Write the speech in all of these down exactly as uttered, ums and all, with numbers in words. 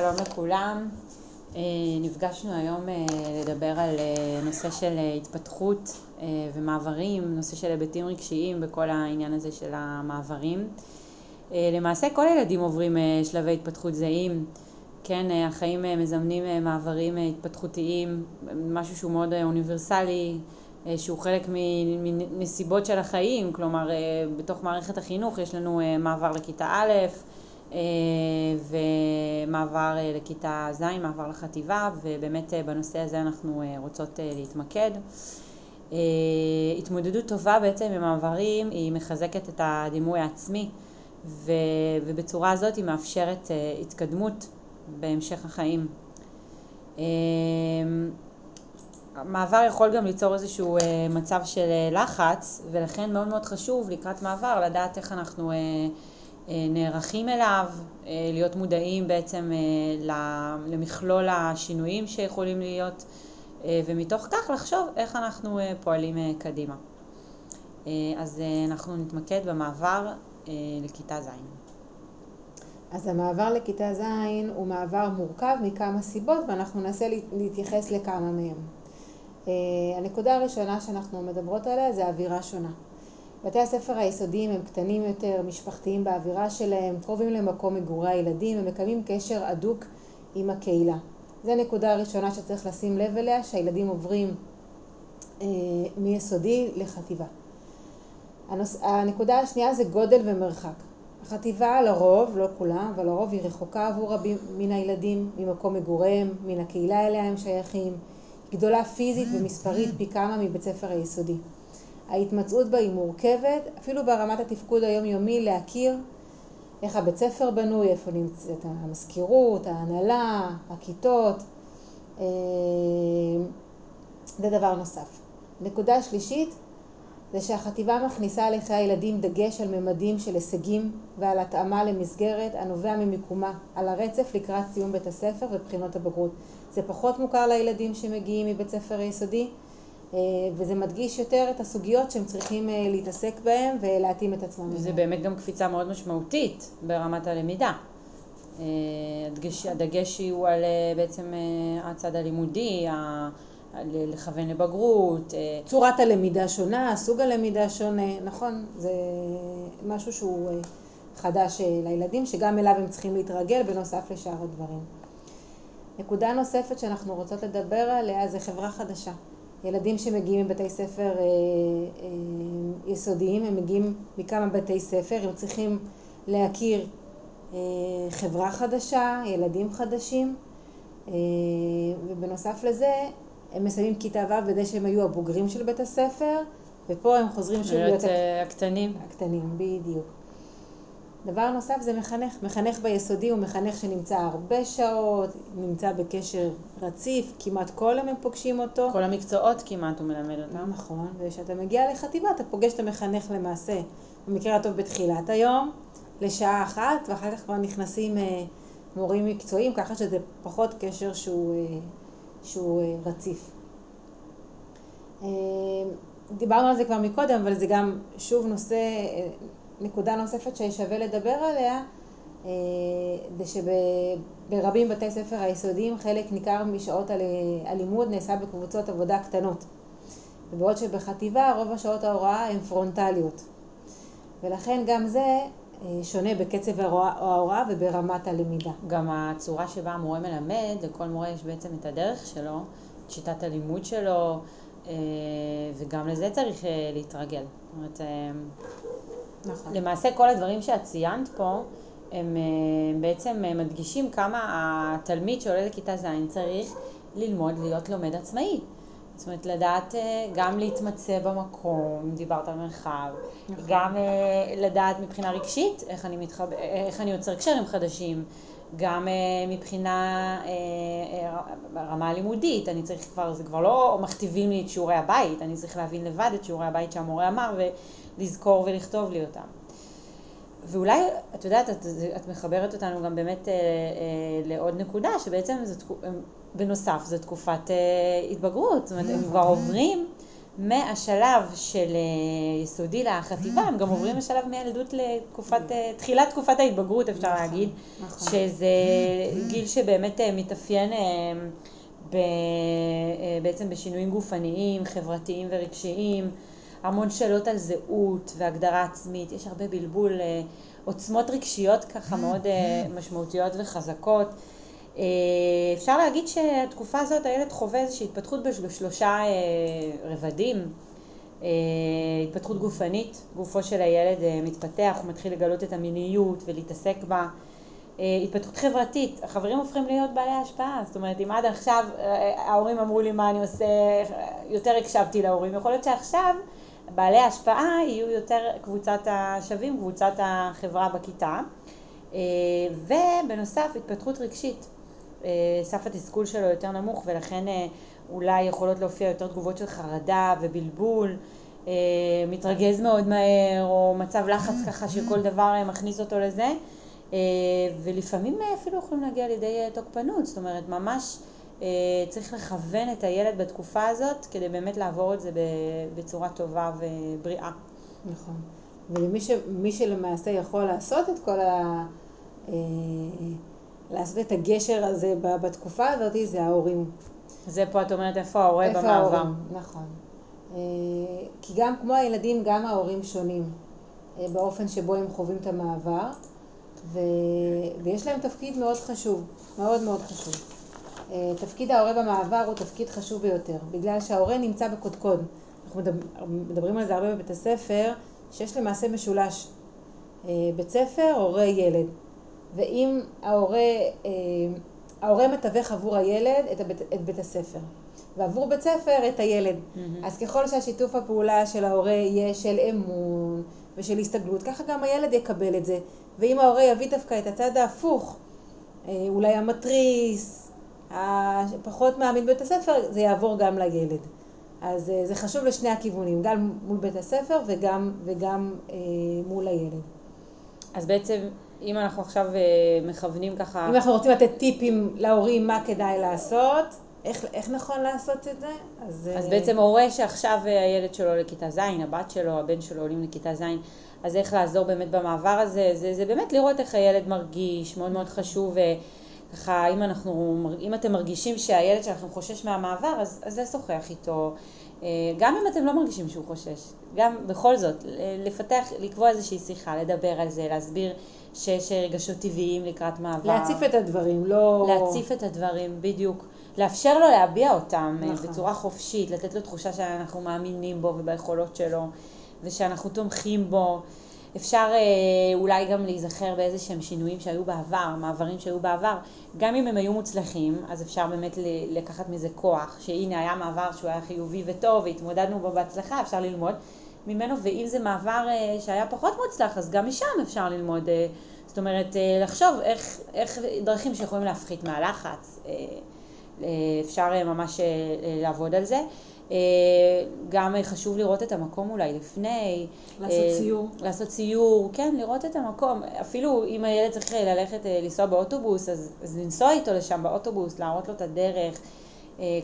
שלום לכולם. נפגשנו היום לדבר על נושא של התפתחות ומעברים, נושא של היבטים רגשיים בכל העניין הזה של המעברים. למעשה כל הילדים עוברים שלבי התפתחות זהים. כן, החיים מזמנים מעברים התפתחותיים, משהו שהוא מאוד אוניברסלי, שהוא חלק מנסיבות של החיים. כלומר, בתוך מערכת החינוך יש לנו מעבר לכיתה א', ומעבר לכיתה ז', מעבר לחטיבה, ובאמת בנושא הזה אנחנו רוצות להתמקד. התמודדות טובה בעצם במעברים, היא מחזקת את הדימוי העצמי, ובצורה הזאת היא מאפשרת התקדמות בהמשך החיים. מעבר יכול גם ליצור איזשהו מצב של לחץ, ולכן מאוד מאוד חשוב לקראת מעבר לדעת איך אנחנו נערכים אליו, להיות מודעים בעצם למכלול השינויים שיכולים להיות, ומתוך כך לחשוב איך אנחנו פועלים קדימה. אז אנחנו נתמקד במעבר לכיתה ז'. אז המעבר לכיתה ז' הוא מעבר מורכב מכמה סיבות, ואנחנו ננסה להתייחס לכמה מהם. הנקודה הראשונה שאנחנו מדברות עליה זה אווירה שונה. בתי הספר היסודיים הם קטנים יותר, משפחתיים באווירה שלהם, קרובים למקום מגורי הילדים, הם מקיימים קשר עדוק עם הקהילה. זו הנקודה הראשונה שצריך לשים לב אליה, שהילדים עוברים אה, מיסודי לחטיבה. הנוס... הנקודה השנייה זה גודל ומרחק. החטיבה לרוב, לא כולם, אבל לרוב היא רחוקה עבור רבים מן הילדים, ממקום מגוריהם, מן הקהילה אליה הם שייכים, גדולה פיזית ומספרית פי כמה מבית ספר היסודי. ההתמצאות בה היא מורכבת, אפילו ברמת התפקוד היומיומי, להכיר איך הבית ספר בנוי, איפה נמצאת המזכירות, ההנהלה, הכיתות. זה דבר נוסף. נקודה שלישית זה שהחטיבה מכניסה לחיי הילדים דגש על ממדים של הישגים ועל התאמה למסגרת הנובע ממיקומה, על הרצף לקראת סיום בית הספר ובחינות הבגרות. זה פחות מוכר לילדים שמגיעים מבית ספר היסודי, וזה מדגיש יותר את הסוגיות שהם צריכים להתעסק בהן ולהתאים את עצמם. וזה באמת גם קפיצה מאוד משמעותית ברמת הלמידה. הדגש, הדגש הוא על בעצם הצד הלימודי, לכוון לבגרות. צורת הלמידה שונה, סוג הלמידה שונה, נכון? זה משהו שהוא חדש לילדים, שגם אליו הם צריכים להתרגל בנוסף לשאר הדברים. נקודה נוספת שאנחנו רוצות לדבר עליה זה חברה חדשה. ילדים שמגיעים מבתי ספר אה, אה, יסודיים, הם מגיעים מכמה בתי ספר, הם צריכים להכיר אה, חברה חדשה, ילדים חדשים, אה, ובנוסף לזה הם מסיימים כיתה ו' בדי שהם היו הבוגרים של בית הספר, ופה הם חוזרים של להיות הקטנים. הקטנים, בדיוק. דבר נוסף זה מחנך. מחנך ביסודי הוא מחנך שנמצא הרבה שעות, נמצא בקשר רציף, כמעט כל הם פוגשים אותו. כל המקצועות כמעט הוא מלמד אותם. נכון, וכשאתה מגיע לחטיבה, אתה פוגש את המחנך למעשה. במקרה הטוב בתחילת היום, לשעה אחת, ואחר כך כבר נכנסים אה, מורים מקצועיים, ככה שזה פחות קשר שהוא, אה, שהוא אה, רציף. אה, דיברנו על זה כבר מקודם, אבל זה גם שוב נושא... אה, נקודה נוספת ששווה לדבר עליה, זה שברבים בתי ספר היסודיים חלק ניכר משעות הלימוד נעשה בקבוצות עבודה קטנות. ובעוד שבחטיבה רוב השעות ההוראה הן פרונטליות. ולכן גם זה שונה בקצב ההוראה וברמת הלמידה. גם הצורה שבה המורה מלמד, לכל מורה יש בעצם את הדרך שלו, את שיטת הלימוד שלו, וגם לזה צריך להתרגל. זאת אומרת... נכון. למעשה כל הדברים שציינת פה הם בעצם מדגישים כמה התלמיד שעולה לכיתה ז' צריך ללמוד להיות לומד עצמאי. זאת אומרת, לדעת גם להתמצא במקום, דיברת על מרחב, נכון. גם לדעת מבחינה רגשית איך אני מתחב... איך אני יוצר קשרים חדשים, גם מבחינה רמה לימודית, אני צריך כבר, זה כבר לא מכתיבים לי את שיעורי הבית, אני צריך להבין לבד את שיעורי הבית שהמורה אמר ו... לזכור ולכתוב לי אותם. ואולי, את יודעת, את, את מחברת אותנו גם באמת אה, אה, לעוד נקודה, שבעצם זה, בנוסף, זה תקופת אה, התבגרות. זאת אומרת, הם כבר עוברים מהשלב של יסודי לחטיבה, הם גם עוברים לשלב מהילדות לתקופת, תחילת תקופת ההתבגרות אפשר להגיד, שזה גיל שבאמת מתאפיין בעצם בשינויים גופניים, חברתיים ורגשיים, המון שאלות על זהות והגדרה עצמית, יש הרבה בלבול, עוצמות רגשיות ככה מאוד משמעותיות וחזקות. אפשר להגיד שהתקופה הזאת הילד חווה איזושהי התפתחות בשלושה רבדים. התפתחות גופנית, גופו של הילד מתפתח, הוא מתחיל לגלות את המיניות ולהתעסק בה. התפתחות חברתית, החברים הופכים להיות בעלי ההשפעה, זאת אומרת אם עד עכשיו ההורים אמרו לי מה אני עושה, יותר הקשבתי להורים, יכול להיות שעכשיו בעלי ההשפעה יהיו יותר קבוצת השווים, קבוצת החברה בכיתה. ובנוסף התפתחות רגשית, סף התסכול שלו יותר נמוך ולכן אולי יכולות להופיע יותר תגובות של חרדה ובלבול, מתרגז מאוד מהר או מצב לחץ ככה שכל דבר מכניס אותו לזה, ולפעמים אפילו יכולים להגיע לידי תוקפנות, זאת אומרת ממש צריך לכוון את הילד בתקופה הזאת כדי באמת לעבור את זה בצורה טובה ובריאה. נכון. ולמי ש... מי שלמעשה יכול לעשות את כל ה... לעשות את הגשר הזה בתקופה הזאת זה ההורים. זה פה את אומרת איפה ההורי במעבר. איפה ההורים, נכון. כי גם כמו הילדים, גם ההורים שונים באופן שבו הם חווים את המעבר, ו... ויש להם תפקיד מאוד חשוב, מאוד מאוד חשוב. תפקיד ההורי במעבר הוא תפקיד חשוב ביותר, בגלל שההורי נמצא בקודקוד. אנחנו מדברים על זה הרבה בבית הספר, שיש למעשה משולש, בית ספר, הורה, ילד. ואם ההורה, ההורה מתווך עבור הילד את בית, את בית הספר, ועבור בית ספר את הילד. Mm-hmm. אז ככל שהשיתוף הפעולה של ההורה יהיה של אמון ושל הסתגלות, ככה גם הילד יקבל את זה. ואם ההורה יביא דווקא את הצד ההפוך, אולי המטריס, פחות מעמיד בית הספר, זה יעבור גם לילד. אז זה חשוב לשני הכיוונים, גם מול בית הספר וגם, וגם אה, מול הילד. אז בעצם, אם אנחנו עכשיו אה, מכוונים ככה... אם אנחנו רוצים לתת טיפים להורים מה כדאי לעשות, איך, איך נכון לעשות את זה? אז, אז אה... בעצם הורה שעכשיו הילד שלו לכיתה ז', הבת שלו, הבן שלו עולים לכיתה ז', אז איך לעזור באמת במעבר הזה? זה, זה באמת לראות איך הילד מרגיש, מאוד מאוד חשוב. אה, ככה, אם, אנחנו, אם אתם מרגישים שהילד שלכם חושש מהמעבר, אז, אז לשוחח איתו. גם אם אתם לא מרגישים שהוא חושש, גם בכל זאת, לפתח, לקבוע איזושהי שיחה, לדבר על זה, להסביר שיש רגשות טבעיים לקראת מעבר. להציף את הדברים, לא... להציף את הדברים, בדיוק. לאפשר לו להביע אותם נכון. בצורה חופשית, לתת לו תחושה שאנחנו מאמינים בו וביכולות שלו, ושאנחנו תומכים בו. אפשר אולי גם להיזכר באיזה שהם שינויים שהיו בעבר, מעברים שהיו בעבר, גם אם הם היו מוצלחים, אז אפשר באמת לקחת מזה כוח, שהנה היה מעבר שהוא היה חיובי וטוב, והתמודדנו בו בהצלחה, אפשר ללמוד ממנו, ואם זה מעבר שהיה פחות מוצלח, אז גם משם אפשר ללמוד, זאת אומרת, לחשוב איך, איך דרכים שיכולים להפחית מהלחץ, אפשר ממש לעבוד על זה. גם חשוב לראות את המקום אולי לפני. לעשות ציור. לעשות ציור, כן, לראות את המקום. אפילו אם הילד צריך ללכת לנסוע באוטובוס, אז, אז לנסוע איתו לשם באוטובוס, להראות לו את הדרך.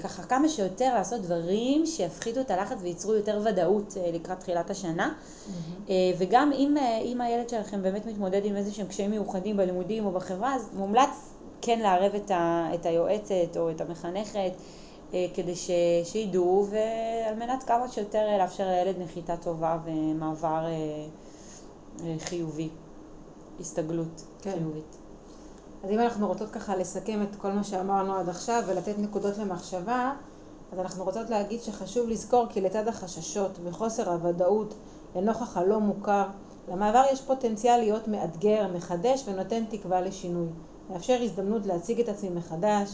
ככה כמה שיותר לעשות דברים שיפחיתו את הלחץ וייצרו יותר ודאות לקראת תחילת השנה. Mm-hmm. וגם אם, אם הילד שלכם באמת מתמודד עם איזשהם קשיים מיוחדים בלימודים או בחברה, אז מומלץ כן לערב את, ה, את היועצת או את המחנכת, כדי ש... שידעו, ועל מנת כמה שיותר לאפשר לילד נחיתה טובה ומעבר חיובי, הסתגלות כן. חיובית. אז אם אנחנו רוצות ככה לסכם את כל מה שאמרנו עד עכשיו ולתת נקודות למחשבה, אז אנחנו רוצות להגיד שחשוב לזכור כי לצד החששות וחוסר הוודאות לנוכח הלא מוכר, למעבר יש פוטנציאל להיות מאתגר, מחדש ונותן תקווה לשינוי. מאפשר הזדמנות להציג את עצמי מחדש,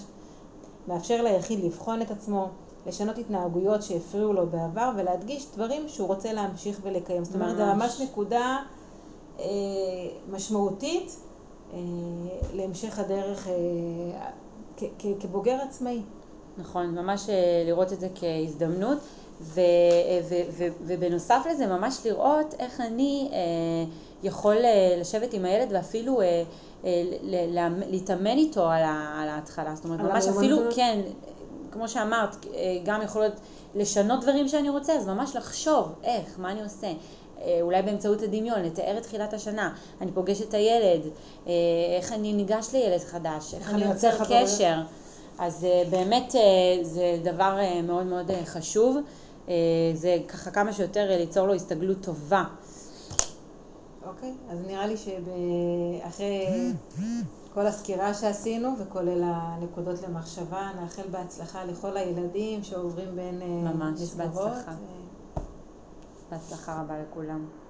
מאפשר ליחיד לבחון את עצמו, לשנות התנהגויות שהפריעו לו בעבר, ולהדגיש דברים שהוא רוצה להמשיך ולקיים. זאת אומרת, זה ממש נקודה אה, משמעותית אה, להמשך הדרך אה, כ- כ- כבוגר עצמאי. נכון, ממש אה, לראות את זה כהזדמנות, ו- ו- ו- ו- ובנוסף לזה ממש לראות איך אני אה, יכול אה, לשבת עם הילד ואפילו... אה, להתאמן איתו על ההתחלה, זאת אומרת ממש אפילו כן כמו שאמרת, גם יכולות לשנות דברים שאני רוצה, אז ממש לחשוב איך, מה אני עושה. אולי באמצעות הדמיון, לתאר את תחילת השנה. אני פוגשת את הילד, איך אני ניגש לילד חדש, איך אני יוצר קשר. אז באמת זה דבר מאוד מאוד חשוב. זה ככה כמה שיותר ליצור לו הסתגלות טובה. אוקיי, אז נראה לי שאחרי כל הסקירה שעשינו וכולל הנקודות למחשבה, נאחל בהצלחה לכל הילדים שעוברים בין מסגרות. ממש, בהצלחה. בהצלחה רבה לכולם.